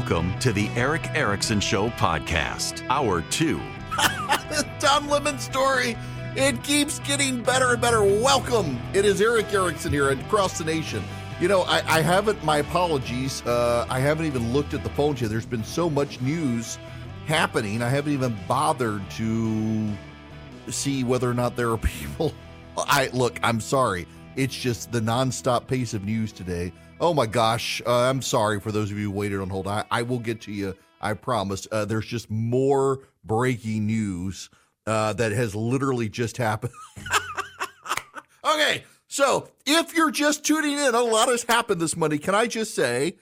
Welcome to the Eric Erickson Show podcast, Hour 2. This Don Lemon story, it keeps getting better and better. Welcome. It is Eric Erickson here and across the nation. You know, I haven't, my apologies, I haven't even looked at the phones yet. There's been so much news happening, I haven't even bothered to see whether or not there are people. I'm sorry. It's just the nonstop pace of news today. Oh my gosh, I'm sorry for those of you who waited on hold. I will get to you, I promise. There's just more breaking news that has literally just happened. Okay, so if you're just tuning in, a lot has happened this Monday. Can I just say,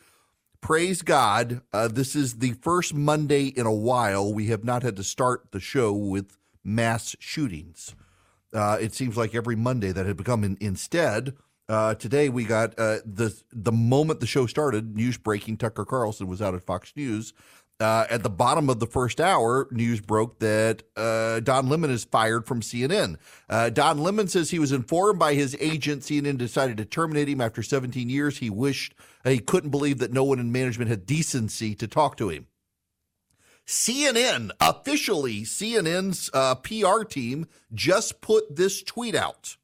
praise God, this is the first Monday in a while we have not had to start the show with mass shootings. It seems like every Monday that had become instead. Today we got the moment the show started, news breaking. Tucker Carlson was out at Fox News. At the bottom of the first hour, news broke that Don Lemon is fired from CNN. Don Lemon says he was informed by his agent. CNN decided to terminate him after 17 years. He wished he couldn't believe that no one in management had decency to talk to him. CNN, officially CNN's PR team, just put this tweet out.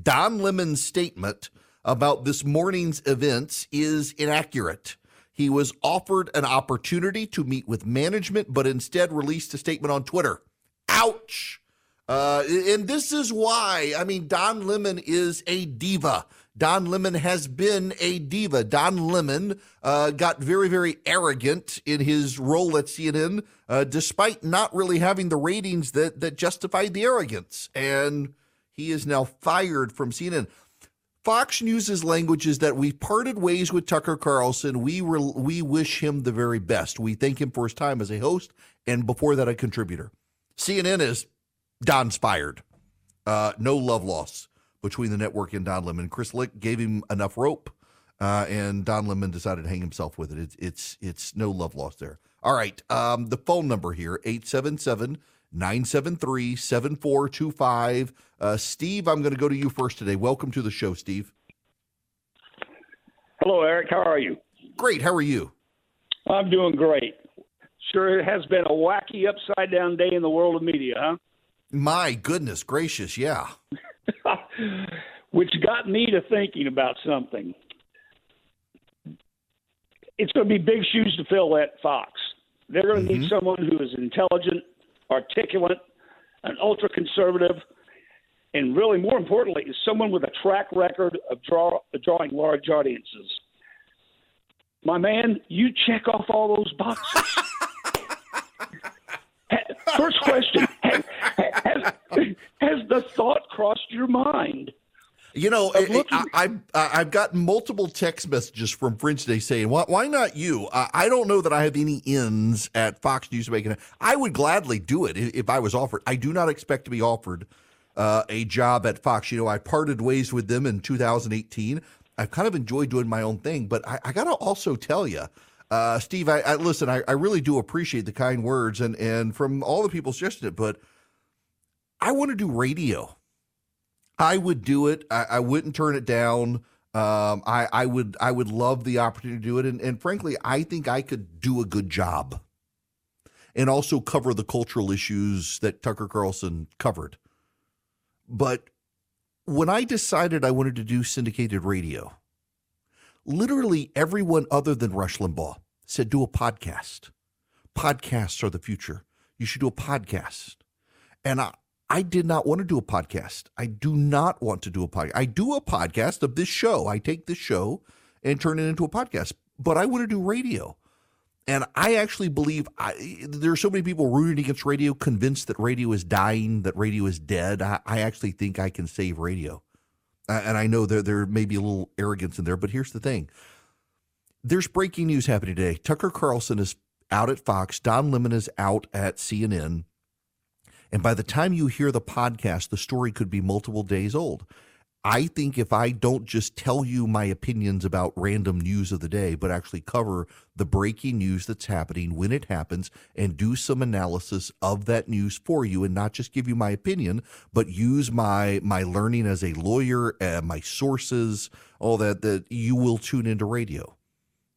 Don Lemon's statement about this morning's events is inaccurate. He was offered an opportunity to meet with management, but instead released a statement on Twitter. Ouch. And this is why, I mean, Don Lemon is a diva. Don Lemon has been a diva. Don Lemon got very, very arrogant in his role at CNN, despite not really having the ratings that justified the arrogance. And he is now fired from CNN. Fox News' language is that we parted ways with Tucker Carlson. We wish him the very best. We thank him for his time as a host and before that a contributor. CNN is Don's fired. No love loss between the network and Don Lemon. Chris Lick gave him enough rope, and Don Lemon decided to hang himself with it. It's no love loss there. All right, the phone number here, 877-973-7425. Steve, I'm going to go to you first today. Welcome to the show, Steve. Hello, Eric. How are you? Great. How are you? I'm doing great. Sure, it has been a wacky, upside-down day in the world of media, huh? My goodness gracious, yeah. Which got me to thinking about something. It's going to be big shoes to fill at Fox. They're going to need someone who is intelligent, articulate, an ultra-conservative, and really, more importantly, is someone with a track record of drawing large audiences. My man, you check off all those boxes. First question, has the thought crossed your mind? You know, I've gotten multiple text messages from friends today saying, why not you? I don't know that I have any ins at Fox News. I would gladly do it if I was offered. I do not expect to be offered a job at Fox. You know, I parted ways with them in 2018. I've kind of enjoyed doing my own thing, but I got to also tell you, Steve, I really do appreciate the kind words and from all the people suggested it, but I want to do radio. I would do it. I wouldn't turn it down. I would love the opportunity to do it. And frankly, I think I could do a good job and also cover the cultural issues that Tucker Carlson covered. But when I decided I wanted to do syndicated radio, literally everyone other than Rush Limbaugh said, do a podcast. Podcasts are the future. You should do a podcast. And I did not want to do a podcast. I do not want to do a podcast. I do a podcast of this show. I take this show and turn it into a podcast, but I want to do radio. And I actually believe there are so many people rooting against radio, convinced that radio is dying, that radio is dead. I actually think I can save radio. And I know there may be a little arrogance in there, but here's the thing. There's breaking news happening today. Tucker Carlson is out at Fox. Don Lemon is out at CNN. And by the time you hear the podcast, the story could be multiple days old. I think if I don't just tell you my opinions about random news of the day, but actually cover the breaking news that's happening when it happens and do some analysis of that news for you and not just give you my opinion, but use my learning as a lawyer, my sources, all that, you will tune into radio.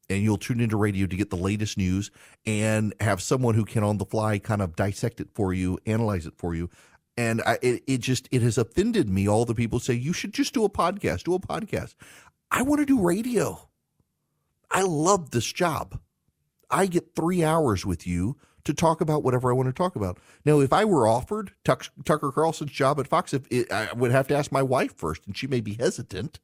and you'll tune into radio to get the latest news and have someone who can on the fly kind of dissect it for you, analyze it for you. And it has offended me, all the people say, you should just do a podcast. I want to do radio. I love this job. I get 3 hours with you to talk about whatever I want to talk about. Now, if I were offered Tucker Carlson's job at Fox, I would have to ask my wife first, and she may be hesitant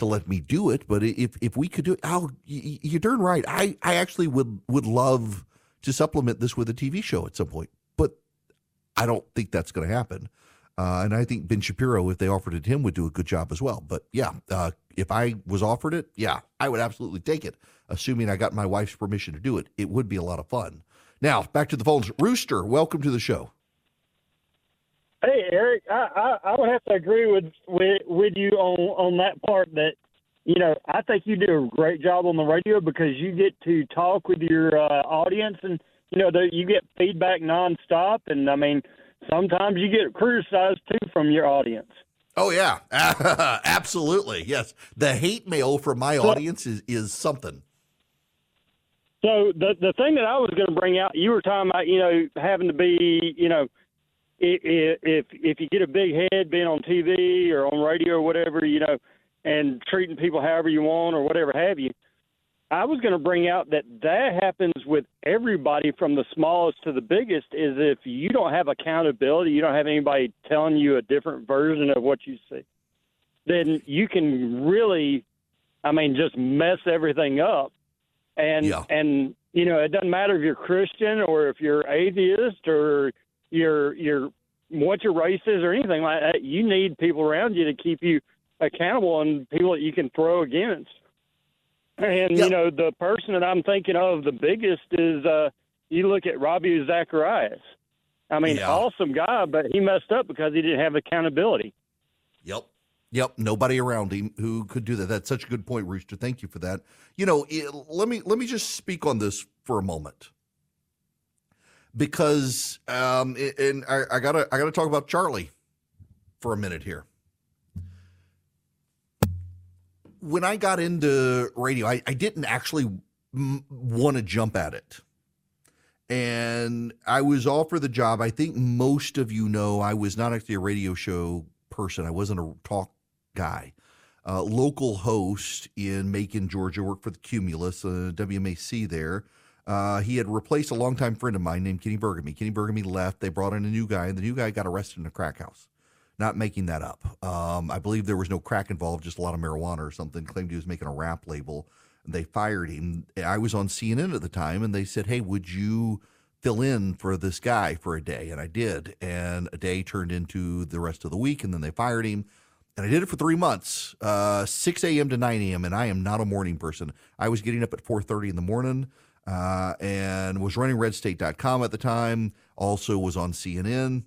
to let me do it. But if we could do it, you're darn right. I actually would love to supplement this with a TV show at some point, but I don't think that's going to happen. And I think Ben Shapiro, if they offered it to him, would do a good job as well. But yeah, if I was offered it, yeah, I would absolutely take it, assuming I got my wife's permission to do it. It would be a lot of fun. Now, back to the phones. Rooster, welcome to the show. Hey, Eric, I would have to agree with you on that part that, you know, I think you do a great job on the radio because you get to talk with your audience and, you know, you get feedback nonstop. And, I mean, sometimes you get criticized, too, from your audience. Oh, yeah, absolutely. Yes. The hate mail from my audience is something. So the thing that I was going to bring out, you were talking about, you know, having to be, you know, if you get a big head being on TV or on radio or whatever, you know, and treating people however you want or whatever have you, I was going to bring out that happens with everybody from the smallest to the biggest is if you don't have accountability, you don't have anybody telling you a different version of what you see, then you can really, I mean, just mess everything up. And, yeah. And you know, it doesn't matter if you're Christian or if you're atheist or your what your race is or anything like that. You need people around you to keep you accountable and people that you can throw against. And, yep. You know, the person that I'm thinking of the biggest is you look at Robbie Zacharias. I mean, yeah. Awesome guy, but he messed up because he didn't have accountability. Yep. Yep, nobody around him who could do that. That's such a good point, Rooster. Thank you for that. You know, let me just speak on this for a moment because, and I gotta talk about Charlie for a minute here. When I got into radio, I didn't actually want to jump at it. And I was offered the job. I think most of you know I was not actually a radio show person. I wasn't a talk guy. Local host in Macon, Georgia, worked for the Cumulus, WMAC there. He had replaced a longtime friend of mine named Kenny Bergamy. Kenny Bergamy left. They brought in a new guy, and the new guy got arrested in a crack house. Not making that up. I believe there was no crack involved, just a lot of marijuana or something. Claimed he was making a rap label. And they fired him. I was on CNN at the time, and they said, hey, would you fill in for this guy for a day, and I did. And a day turned into the rest of the week, and then they fired him. And I did it for 3 months, 6 a.m. to 9 a.m., and I am not a morning person. I was getting up at 4:30 in the morning and was running redstate.com at the time, also was on CNN,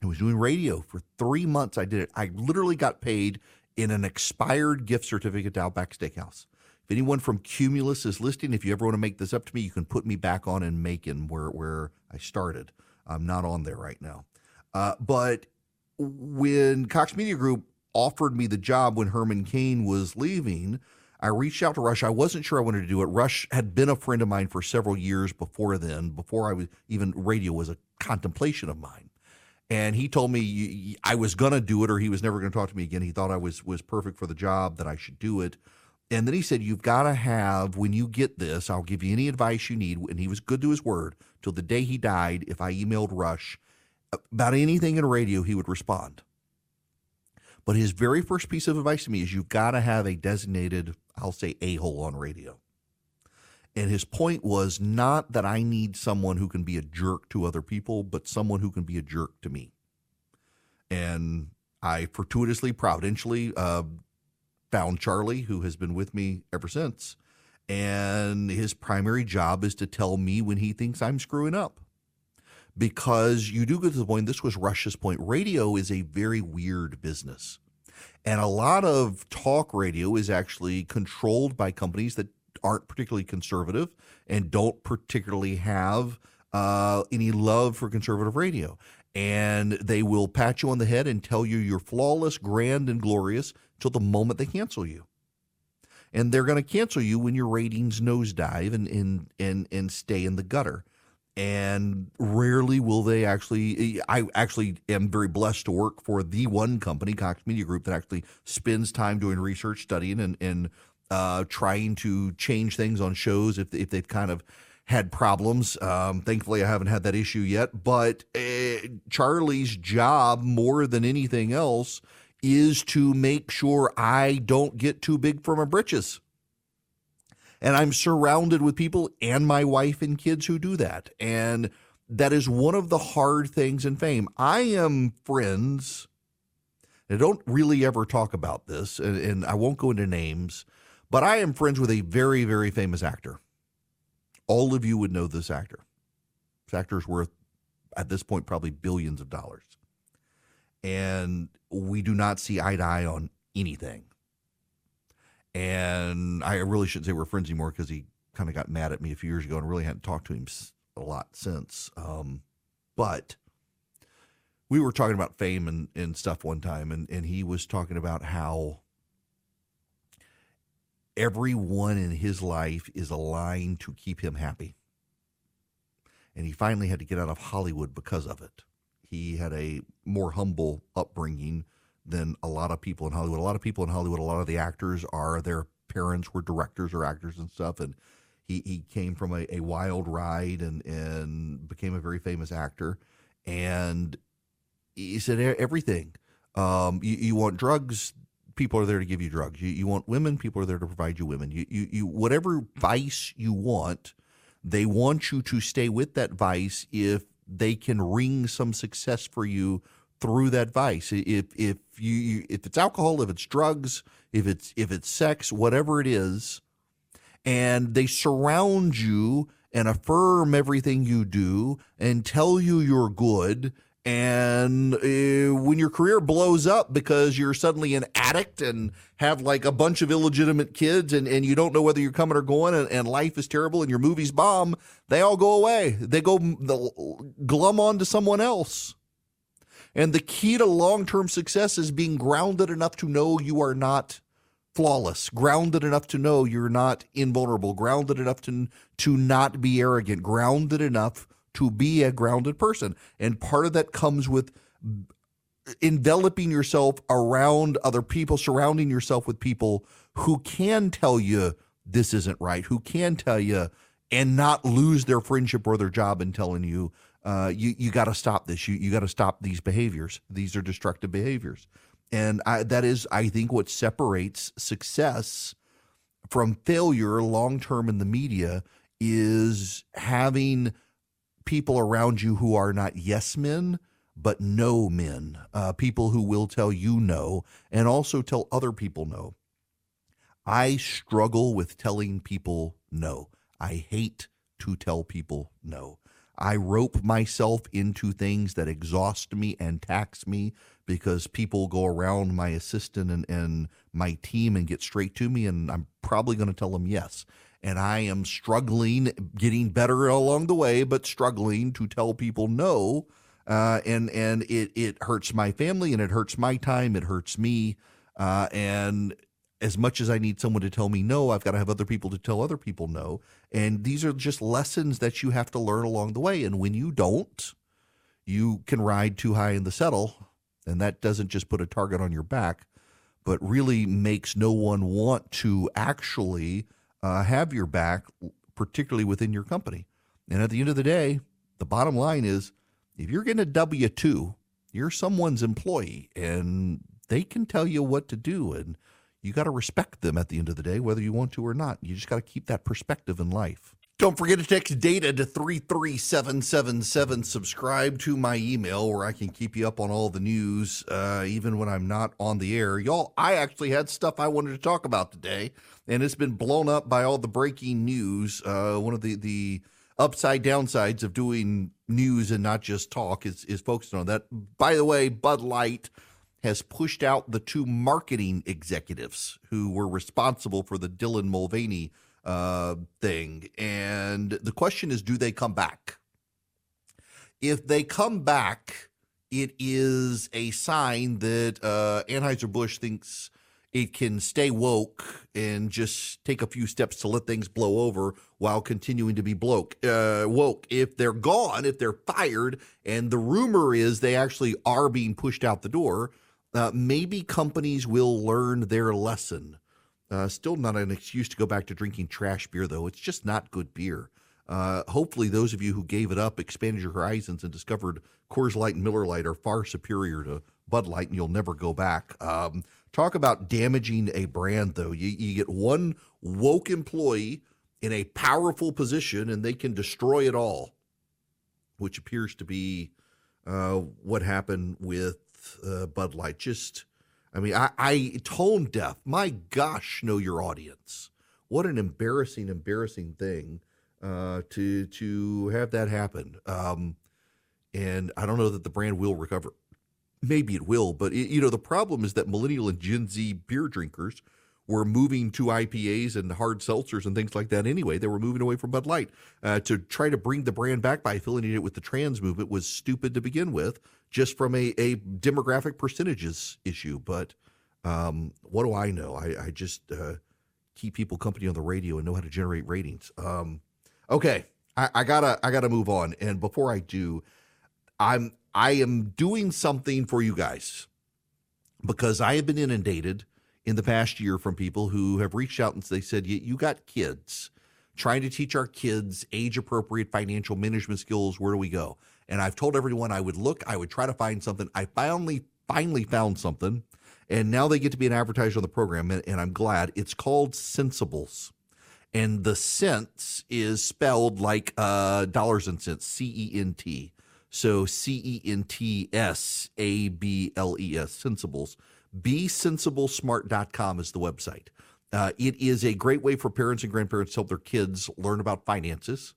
and was doing radio for 3 months. I did it. I literally got paid in an expired gift certificate to Outback Steakhouse. If anyone from Cumulus is listening, if you ever want to make this up to me, you can put me back on in Macon where I started. I'm not on there right now. But when Cox Media Group offered me the job when Herman Cain was leaving, I reached out to Rush. I wasn't sure I wanted to do it. Rush had been a friend of mine for several years before then, before I was even radio was a contemplation of mine. And he told me I was going to do it or he was never going to talk to me again. He thought I was perfect for the job, that I should do it. And then he said, you've got to have, when you get this, I'll give you any advice you need. And he was good to his word till the day he died. If I emailed Rush about anything in radio, he would respond. But his very first piece of advice to me is you've got to have a designated, I'll say, a-hole on radio. And his point was not that I need someone who can be a jerk to other people, but someone who can be a jerk to me. And I fortuitously, providentially, found Charlie, who has been with me ever since, and his primary job is to tell me when he thinks I'm screwing up. Because you do get to the point, this was Rush's point, radio is a very weird business. And a lot of talk radio is actually controlled by companies that aren't particularly conservative and don't particularly have any love for conservative radio. And they will pat you on the head and tell you you're flawless, grand, and glorious till the moment they cancel you. and they're going to cancel you when your ratings nosedive and stay in the gutter. And rarely will they actually, I actually am very blessed to work for the one company, Cox Media Group, that actually spends time doing research, studying, and trying to change things on shows if they've kind of had problems. Thankfully, I haven't had that issue yet. But Charlie's job, more than anything else, is to make sure I don't get too big for my britches. And I'm surrounded with people and my wife and kids who do that. And that is one of the hard things in fame. I am friends. I don't really ever talk about this, and I won't go into names, but I am friends with a very, very famous actor. All of you would know this actor. This actor is worth, at this point, probably billions of dollars. And we do not see eye to eye on anything. And I really shouldn't say we're friends anymore because he kind of got mad at me a few years ago and really hadn't talked to him a lot since. But we were talking about fame and stuff one time, and he was talking about how everyone in his life is aligned to keep him happy. And he finally had to get out of Hollywood because of it. He had a more humble upbringing than a lot of people in Hollywood. A lot of the actors are, their parents were directors or actors and stuff. And he came from a wild ride and became a very famous actor. And he said, everything. You want drugs, people are there to give you drugs. You want women, people are there to provide you women. You whatever vice you want, they want you to stay with that vice if they can wring some success for you through that vice. If it's alcohol, if it's drugs, if it's sex, whatever it is, and they surround you and affirm everything you do and tell you you're good. And when your career blows up because you're suddenly an addict and have like a bunch of illegitimate kids and you don't know whether you're coming or going and life is terrible and your movies bomb, they all go away. They go glum on to someone else. And the key to long-term success is being grounded enough to know you are not flawless, grounded enough to know you're not invulnerable, grounded enough to not be arrogant, grounded enough to be a grounded person. And part of that comes with enveloping yourself around other people, surrounding yourself with people who can tell you this isn't right, who can tell you and not lose their friendship or their job in telling you, you got to stop this. You got to stop these behaviors. These are destructive behaviors. And that is, I think, what separates success from failure long-term in the media is having people around you who are not yes men, but no men, people who will tell you no and also tell other people no. I struggle with telling people no. I hate to tell people no. I rope myself into things that exhaust me and tax me because people go around my assistant and my team and get straight to me, and I'm probably going to tell them yes. And I am struggling, getting better along the way, but struggling to tell people no. And it hurts my family and it hurts my time. It hurts me. And as much as I need someone to tell me no, I've got to have other people to tell other people no. And these are just lessons that you have to learn along the way. And when you don't, you can ride too high in the saddle. And that doesn't just put a target on your back, but really makes no one want to actually have your back, particularly within your company. And at the end of the day, the bottom line is if you're getting a W-2, you're someone's employee and they can tell you what to do. And you got to respect them at the end of the day, whether you want to or not. You just got to keep that perspective in life. Don't forget to text data to 33777. Subscribe to my email where I can keep you up on all the news, even when I'm not on the air. Y'all, I actually had stuff I wanted to talk about today, and it's been blown up by all the breaking news. One of the upside downsides of doing news and not just talk is focusing on that. By the way, Bud Light has pushed out the two marketing executives who were responsible for the Dylan Mulvaney thing. And the question is, do they come back? If they come back, it is a sign that Anheuser-Busch thinks it can stay woke and just take a few steps to let things blow over while continuing to be woke. If they're gone, if they're fired, and the rumor is they actually are being pushed out the door, maybe companies will learn their lesson. Still not an excuse to go back to drinking trash beer, though. It's just not good beer. Hopefully those of you who gave it up expanded your horizons and discovered Coors Light and Miller Lite are far superior to Bud Light, and you'll never go back. Talk about damaging a brand, though. You get one woke employee in a powerful position, and they can destroy it all, which appears to be what happened with Bud Light. I tone deaf. My gosh, know your audience. What an embarrassing thing to have that happen. And I don't know that the brand will recover. Maybe it will, but the problem is that millennial and Gen Z beer drinkers were moving to IPAs and hard seltzers and things like that anyway. They were moving away from Bud Light. To try to bring the brand back by affiliating it with the trans movement was stupid to begin with, just from a demographic percentages issue. But what do I know? I just keep people company on the radio and know how to generate ratings. Okay, I gotta move on. And before I do, I am doing something for you guys, because I have been inundated in the past year from people who have reached out and they said, you got kids, trying to teach our kids age-appropriate financial management skills. Where do we go? And I've told everyone I would look, I would try to find something. I finally found something, and now they get to be an advertiser on the program, and I'm glad. It's called Sensibles, and the cents is spelled like dollars and cents, C-E-N-T. So C-E-N-T-S-A-B-L-E-S, Sensibles. BeSensibleSmart.com is the website. It is a great way for parents and grandparents to help their kids learn about finances.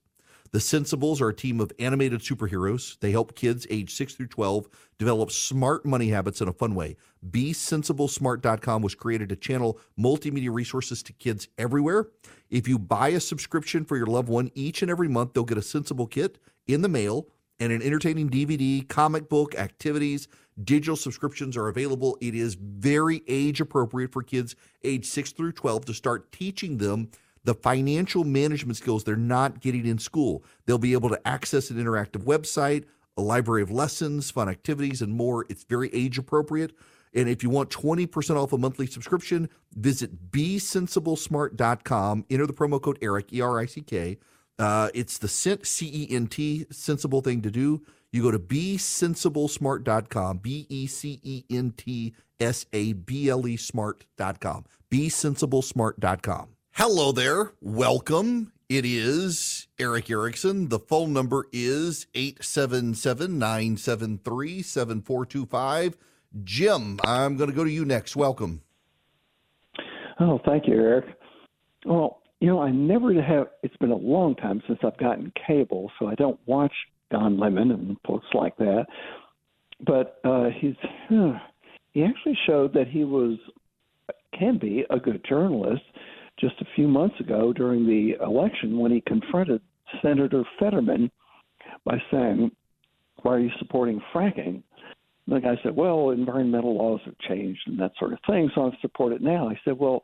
The Sensibles are a team of animated superheroes. They help kids age 6 through 12 develop smart money habits in a fun way. BeSensibleSmart.com was created to channel multimedia resources to kids everywhere. If you buy a subscription for your loved one, each and every month they'll get a Sensible kit in the mail, and an entertaining DVD, comic book, activities, digital subscriptions are available. It is very age appropriate for kids age 6 through 12 to start teaching them the financial management skills they're not getting in school. They'll be able to access an interactive website, a library of lessons, fun activities, and more. It's very age appropriate. And if you want 20% off a monthly subscription, visit BeSensibleSmart.com, enter the promo code ERICK, E-R-I-C-K. It's the C-E-N-T, sensible thing to do. You go to BeSensibleSmart.com, BeSensibleSmart.com, BeSensibleSmart.com. Hello there. Welcome. It is Eric Erickson. The phone number is 877-973-7425. Jim, I'm going to go to you next. Welcome. Oh, thank you, Eric. Well, I never have. It's been a long time since I've gotten cable, so I don't watch Don Lemon and folks like that. But he actually showed that he can be a good journalist just a few months ago during the election when he confronted Senator Fetterman by saying, "Why are you supporting fracking?" And the guy said, "Well, environmental laws have changed and that sort of thing, so I support it now." He said, "Well,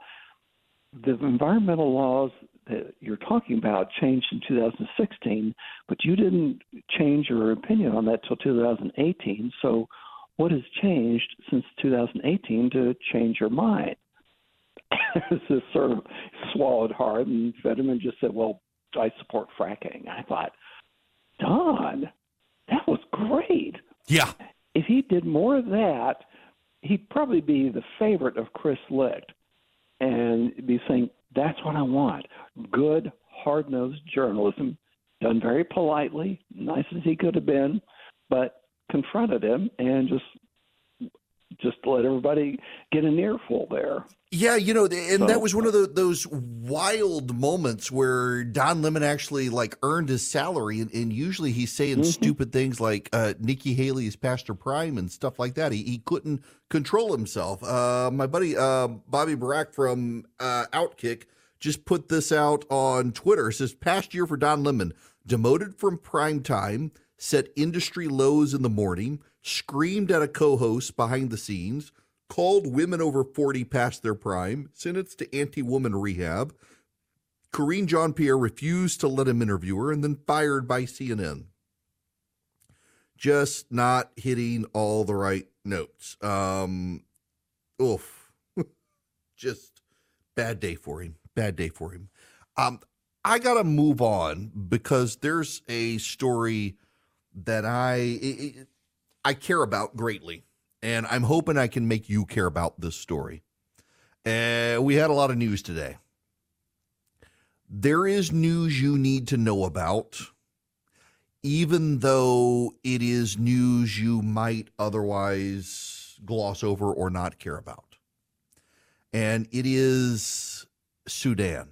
the environmental laws that you're talking about changed in 2016, but you didn't change your opinion on that till 2018. So what has changed since 2018 to change your mind?" This is sort of swallowed hard, and Fetterman just said, "Well, I support fracking." I thought, Don, that was great. Yeah. If he did more of that, he'd probably be the favorite of Chris Licht. And be saying, that's what I want. Good, hard-nosed journalism, done very politely, nice as he could have been, but confronted him and just let everybody get an earful there. Yeah, that was one of those wild moments where Don Lemon actually earned his salary, and usually he's saying stupid things like Nikki Haley is Pastor Prime and stuff like that. He couldn't control himself. My buddy Bobby Barak from Outkick just put this out on Twitter. It says, "Past year for Don Lemon, demoted from primetime, set industry lows in the morning, screamed at a co-host behind the scenes, called women over 40 past their prime, sentenced to anti-woman rehab. Karine Jean-Pierre refused to let him interview her, and then fired by CNN. Just not hitting all the right notes. Just bad day for him. Bad day for him. I got to move on because there's a story that I care about greatly, and I'm hoping I can make you care about this story. We had a lot of news today. There is news you need to know about, even though it is news you might otherwise gloss over or not care about. And it is Sudan.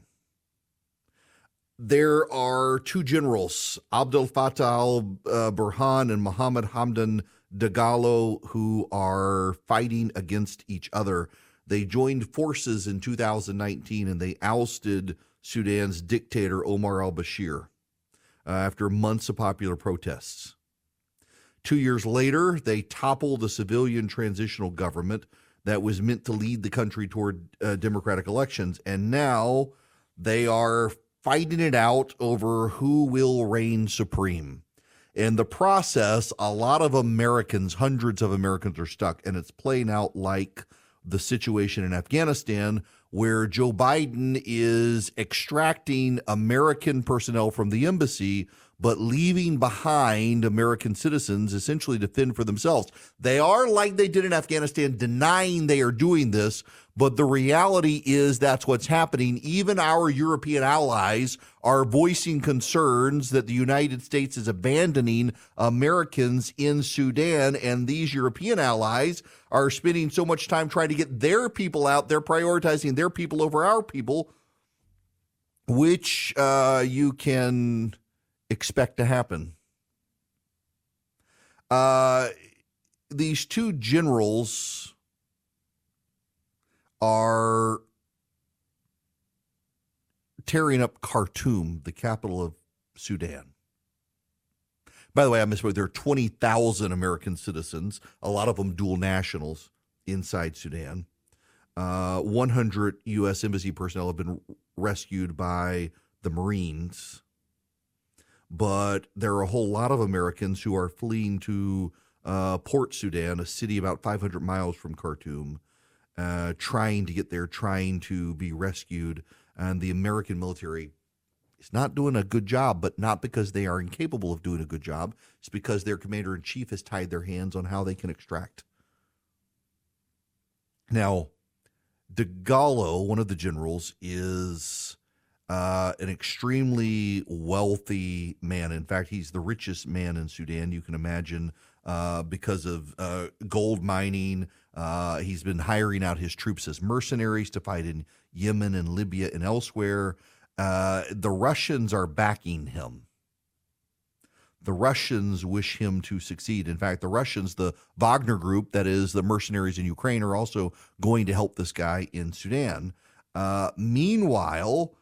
There are two generals, Abdel Fattah al-Burhan and Mohammed Hamdan Dagalo, who are fighting against each other. They joined forces in 2019 and they ousted Sudan's dictator Omar al-Bashir after months of popular protests. 2 years later, they toppled the civilian transitional government that was meant to lead the country toward democratic elections. And now they are fighting it out over who will reign supreme. In the process, a lot of Americans, hundreds of Americans, are stuck, and it's playing out like the situation in Afghanistan, where Joe Biden is extracting American personnel from the embassy, but leaving behind American citizens essentially to fend for themselves. They are, like they did in Afghanistan, denying they are doing this, but the reality is that's what's happening. Even our European allies are voicing concerns that the United States is abandoning Americans in Sudan, and these European allies are spending so much time trying to get their people out. They're prioritizing their people over our people, which you can expect to happen. These two generals are tearing up Khartoum, the capital of Sudan. By the way, I misspoke. There are 20,000 American citizens, a lot of them dual nationals, inside Sudan. 100 U.S. embassy personnel have been rescued by the Marines. But there are a whole lot of Americans who are fleeing to Port Sudan, a city about 500 miles from Khartoum, trying to get there, trying to be rescued. And the American military is not doing a good job, but not because they are incapable of doing a good job. It's because their commander-in-chief has tied their hands on how they can extract. Now, Dagalo, one of the generals, is an extremely wealthy man. In fact, he's the richest man in Sudan you can imagine because of gold mining. He's been hiring out his troops as mercenaries to fight in Yemen and Libya and elsewhere. The Russians are backing him. The Russians wish him to succeed. In fact, the Russians, the Wagner group, that is the mercenaries in Ukraine, are also going to help this guy in Sudan. Meanwhile,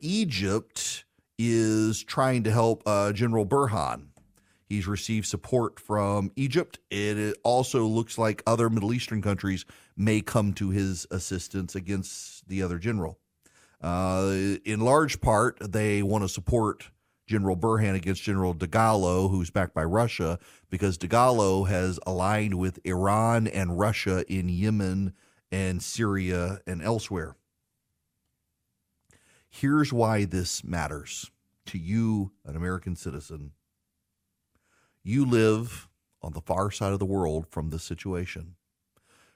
Egypt is trying to help General Burhan. He's received support from Egypt. It also looks like other Middle Eastern countries may come to his assistance against the other general. In large part, they want to support General Burhan against General Dagalo, who's backed by Russia, because Dagalo has aligned with Iran and Russia in Yemen and Syria and elsewhere. Here's why this matters to you, an American citizen. You live on the far side of the world from this situation.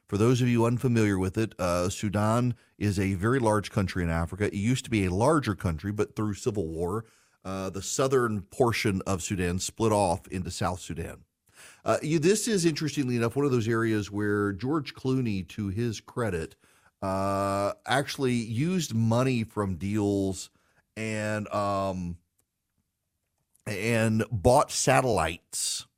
For those of you unfamiliar with it, Sudan is a very large country in Africa. It used to be a larger country, but through civil war, the southern portion of Sudan split off into South Sudan. This is, interestingly enough, one of those areas where George Clooney, to his credit, actually used money from deals and bought satellites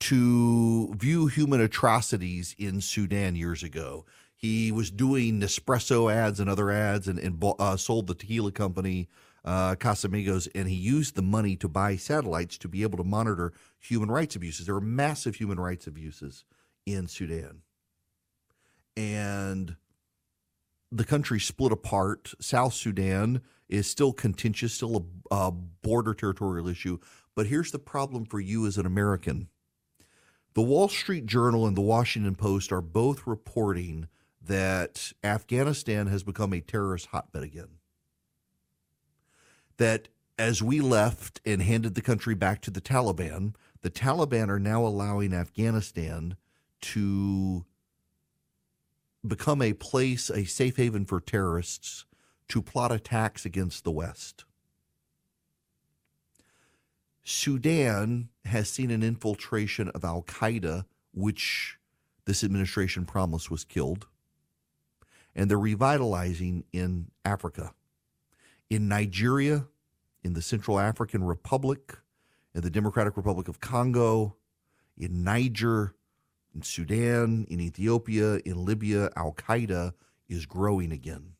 to view human atrocities in Sudan years ago. He was doing Nespresso ads and other ads and sold the tequila company, Casamigos, and he used the money to buy satellites to be able to monitor human rights abuses. There were massive human rights abuses in Sudan. and the country split apart. South Sudan is still contentious, still a border territorial issue. But here's the problem for you as an American. The Wall Street Journal and the Washington Post are both reporting that Afghanistan has become a terrorist hotbed again. That as we left and handed the country back to the Taliban are now allowing Afghanistan to become a place, a safe haven for terrorists to plot attacks against the West. Sudan has seen an infiltration of Al-Qaeda, which this administration promised was killed. And they're revitalizing in Africa, in Nigeria, in the Central African Republic, in the Democratic Republic of Congo, in Niger, in Sudan, in Ethiopia, in Libya. Al-Qaeda is growing again.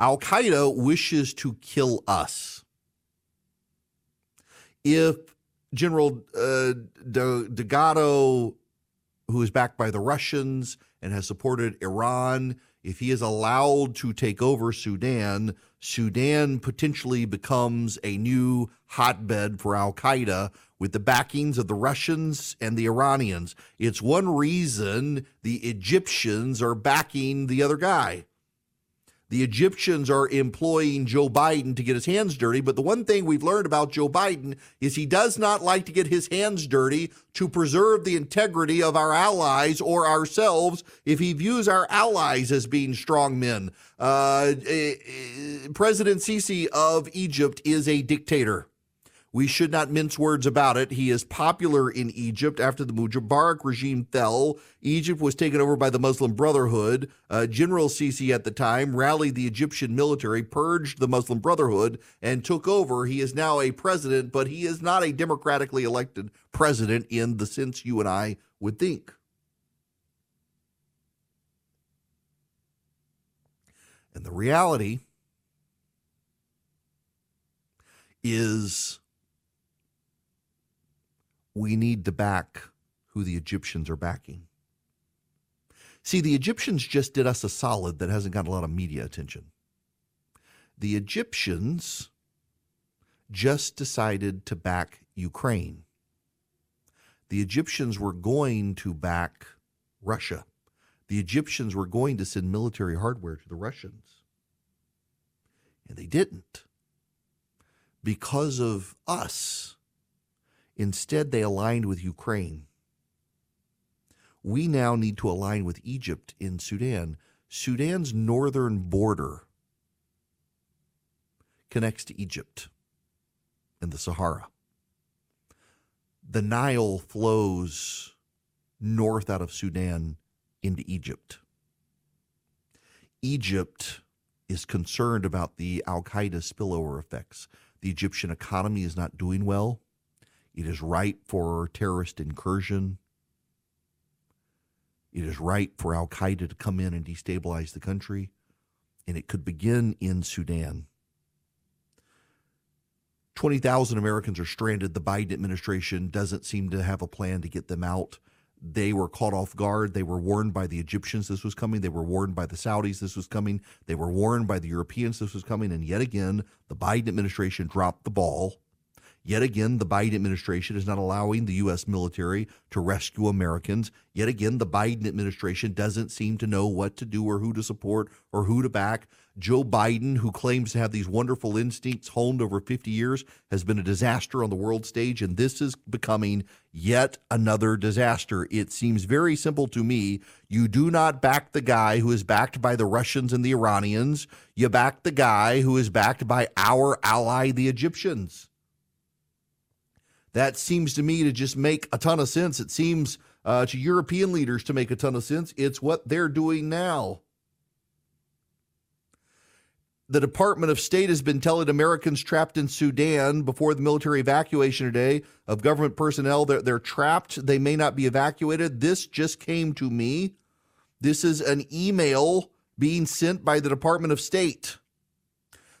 Al-Qaeda wishes to kill us. If General Dagalo, who is backed by the Russians and has supported Iran, if he is allowed to take over Sudan, Sudan potentially becomes a new hotbed for Al-Qaeda with the backings of the Russians and the Iranians. It's one reason the Egyptians are backing the other guy. The Egyptians are employing Joe Biden to get his hands dirty. But the one thing we've learned about Joe Biden is he does not like to get his hands dirty to preserve the integrity of our allies or ourselves if he views our allies as being strong men. President Sisi of Egypt is a dictator. We should not mince words about it. He is popular in Egypt. After the Mubarak regime fell, Egypt was taken over by the Muslim Brotherhood. General Sisi at the time rallied the Egyptian military, purged the Muslim Brotherhood, and took over. He is now a president, but he is not a democratically elected president in the sense you and I would think. And the reality is, we need to back who the Egyptians are backing. See, the Egyptians just did us a solid that hasn't gotten a lot of media attention. The Egyptians just decided to back Ukraine. The Egyptians were going to back Russia. The Egyptians were going to send military hardware to the Russians. And they didn't. Because of us. Instead, they aligned with Ukraine. We now need to align with Egypt in Sudan. Sudan's northern border connects to Egypt and the Sahara. The Nile flows north out of Sudan into Egypt. Egypt is concerned about the Al-Qaeda spillover effects. The Egyptian economy is not doing well. It is ripe for terrorist incursion. It is ripe for Al-Qaeda to come in and destabilize the country. And it could begin in Sudan. 20,000 Americans are stranded. The Biden administration doesn't seem to have a plan to get them out. They were caught off guard. They were warned by the Egyptians this was coming. They were warned by the Saudis this was coming. They were warned by the Europeans this was coming. And yet again, the Biden administration dropped the ball. Yet again, the Biden administration is not allowing the U.S. military to rescue Americans. Yet again, the Biden administration doesn't seem to know what to do or who to support or who to back. Joe Biden, who claims to have these wonderful instincts honed over 50 years, has been a disaster on the world stage, and this is becoming yet another disaster. It seems very simple to me. You do not back the guy who is backed by the Russians and the Iranians. You back the guy who is backed by our ally, the Egyptians. That seems to me to just make a ton of sense. It seems to European leaders to make a ton of sense. It's what they're doing now. The Department of State has been telling Americans trapped in Sudan before the military evacuation today of government personnel that they're trapped. They may not be evacuated. This just came to me. This is an email being sent by the Department of State.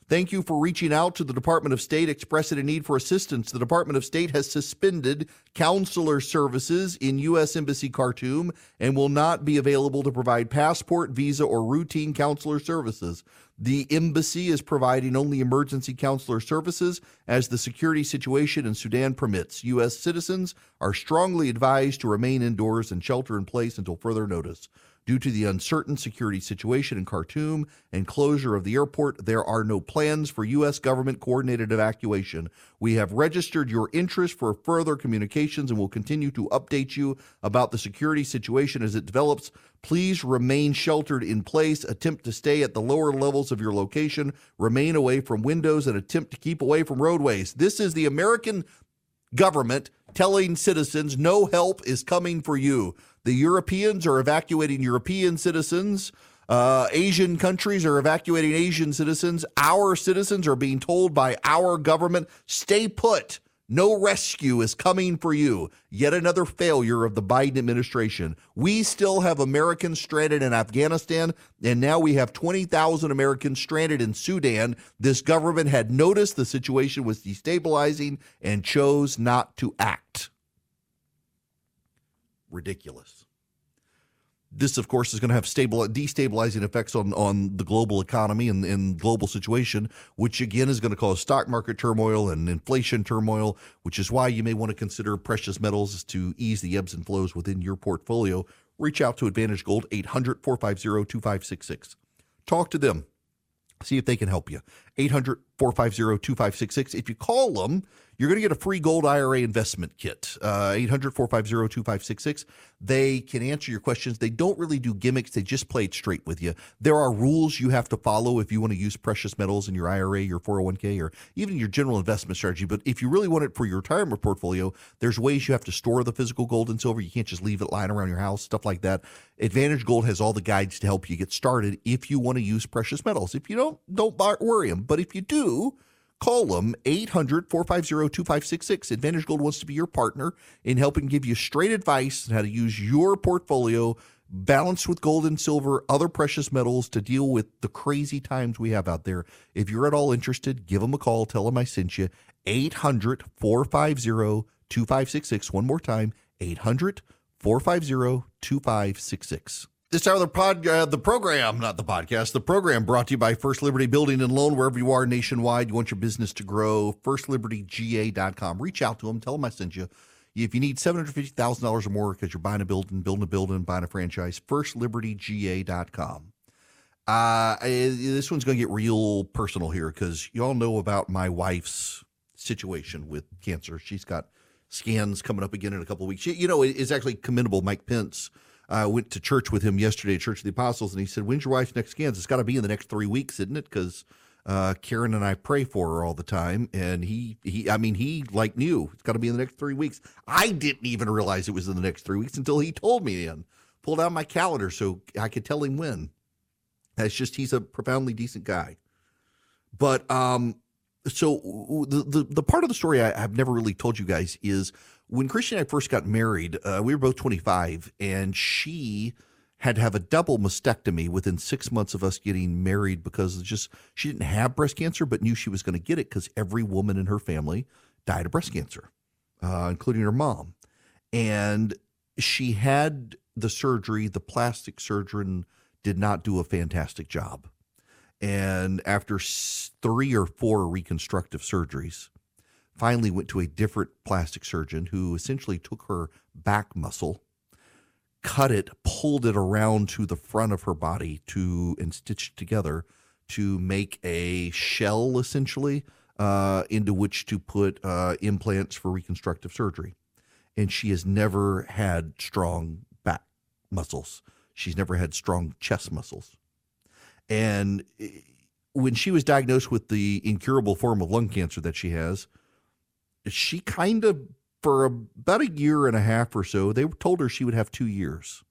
Thank you for reaching out to the Department of State, expressing a need for assistance. The Department of State has suspended counselor services in U.S. Embassy Khartoum and will not be available to provide passport, visa, or routine counselor services. The embassy is providing only emergency counselor services as the security situation in Sudan permits. U.S. citizens are strongly advised to remain indoors and shelter in place until further notice. Due to the uncertain security situation in Khartoum and closure of the airport, there are no plans for U.S. government-coordinated evacuation. We have registered your interest for further communications and will continue to update you about the security situation as it develops. Please remain sheltered in place, attempt to stay at the lower levels of your location, remain away from windows, and attempt to keep away from roadways. This is the American government telling citizens no help is coming for you. The Europeans are evacuating European citizens. Asian countries are evacuating Asian citizens. Our citizens are being told by our government, stay put. No rescue is coming for you. Yet another failure of the Biden administration. We still have Americans stranded in Afghanistan, and now we have 20,000 Americans stranded in Sudan. This government had noticed the situation was destabilizing and chose not to act. Ridiculous. This, of course, is going to have destabilizing effects on the global economy and global situation, which, again, is going to cause stock market turmoil and inflation turmoil, which is why you may want to consider precious metals to ease the ebbs and flows within your portfolio. Reach out to Advantage Gold, 800-450-2566. Talk to them. See if they can help you. 800-450-2566. If you call them, you're going to get a free gold IRA investment kit, 800-450-2566. They can answer your questions. They don't really do gimmicks. They just play it straight with you. There are rules you have to follow if you want to use precious metals in your IRA, your 401k, or even your general investment strategy. But if you really want it for your retirement portfolio, there's ways you have to store the physical gold and silver. You can't just leave it lying around your house, stuff like that. Advantage Gold has all the guides to help you get started if you want to use precious metals. If you don't worry them. But if you do, call them, 800-450-2566. Advantage Gold wants to be your partner in helping give you straight advice on how to use your portfolio balanced with gold and silver, other precious metals to deal with the crazy times we have out there. If you're at all interested, give them a call. Tell them I sent you, 800-450-2566. One more time, 800-450-2566. This hour of the program brought to you by First Liberty Building and Loan. Wherever you are nationwide, you want your business to grow, firstlibertyga.com. Reach out to them. Tell them I sent you. If you need $750,000 or more because you're buying a building, building a building, buying a franchise, firstlibertyga.com. This one's going to get real personal here because you all know about my wife's situation with cancer. She's got scans coming up again in a couple of weeks. She, it's actually commendable. Mike Pence. I went to church with him yesterday, Church of the Apostles, and he said, when's your wife's next scans? It's got to be in the next 3 weeks, isn't it? Because Karen and I pray for her all the time. And he like knew it's got to be in the next 3 weeks. I didn't even realize it was in the next 3 weeks until he told me and pulled out my calendar so I could tell him when. That's just, he's a profoundly decent guy. But so the part of the story I've never really told you guys is, when Christy and I first got married, we were both 25, and she had to have a double mastectomy within 6 months of us getting married because she didn't have breast cancer but knew she was going to get it because every woman in her family died of breast cancer, including her mom. And she had the surgery. The plastic surgeon did not do a fantastic job. And after 3 or 4 reconstructive surgeries, finally went to a different plastic surgeon who essentially took her back muscle, cut it, pulled it around to the front of her body and stitched it together to make a shell, essentially, into which to put implants for reconstructive surgery. And she has never had strong back muscles. She's never had strong chest muscles. And when she was diagnosed with the incurable form of lung cancer that she has, she kind of, for about a year and a half or so, they told her she would have 2 years.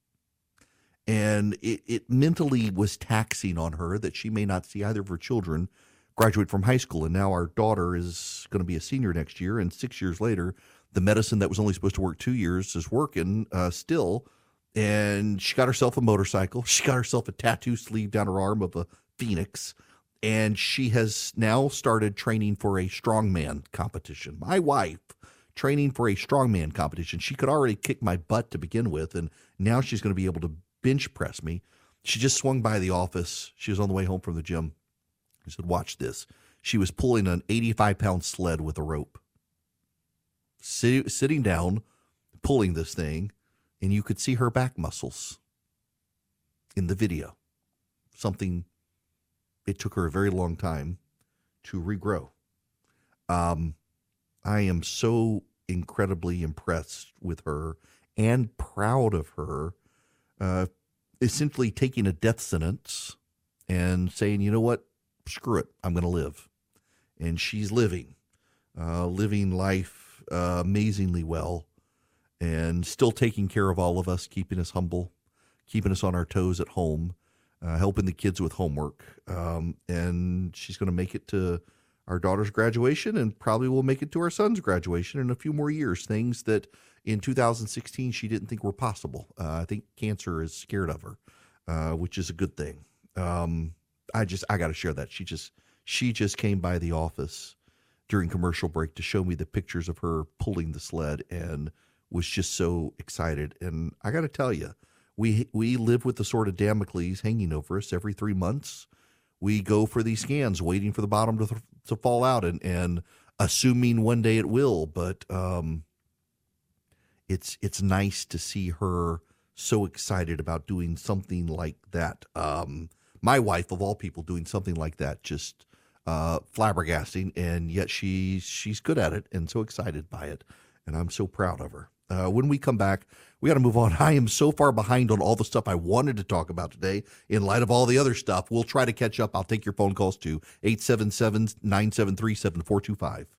And it mentally was taxing on her that she may not see either of her children graduate from high school. And now our daughter is going to be a senior next year. And 6 years later, the medicine that was only supposed to work 2 years is working still. And she got herself a motorcycle. She got herself a tattoo sleeve down her arm of a phoenix. And she has now started training for a strongman competition. My wife training for a strongman competition. She could already kick my butt to begin with, and now she's going to be able to bench press me. She just swung by the office. She was on the way home from the gym. I said, watch this. She was pulling an 85-pound sled with a rope, sitting down, pulling this thing, and you could see her back muscles in the video. Something it took her a very long time to regrow. I am so incredibly impressed with her and proud of her, essentially taking a death sentence and saying, you know what, screw it, I'm going to live. And she's living life amazingly well, and still taking care of all of us, keeping us humble, keeping us on our toes at home, helping the kids with homework. And she's going to make it to our daughter's graduation, and probably will make it to our son's graduation in a few more years, things that in 2016 she didn't think were possible. I think cancer is scared of her, which is a good thing. I got to share that. She just came by the office during commercial break to show me the pictures of her pulling the sled, and was just so excited. And I got to tell you, we live with the sword of Damocles hanging over us every 3 months. We go for these scans, waiting for the bottom to fall out, and assuming one day it will. But it's nice to see her so excited about doing something like that. My wife, of all people, doing something like that, just flabbergasting, and yet she's good at it and so excited by it, and I'm so proud of her. When we come back, we got to move on. I am so far behind on all the stuff I wanted to talk about today in light of all the other stuff. We'll try to catch up. I'll take your phone calls to 877-973-7425.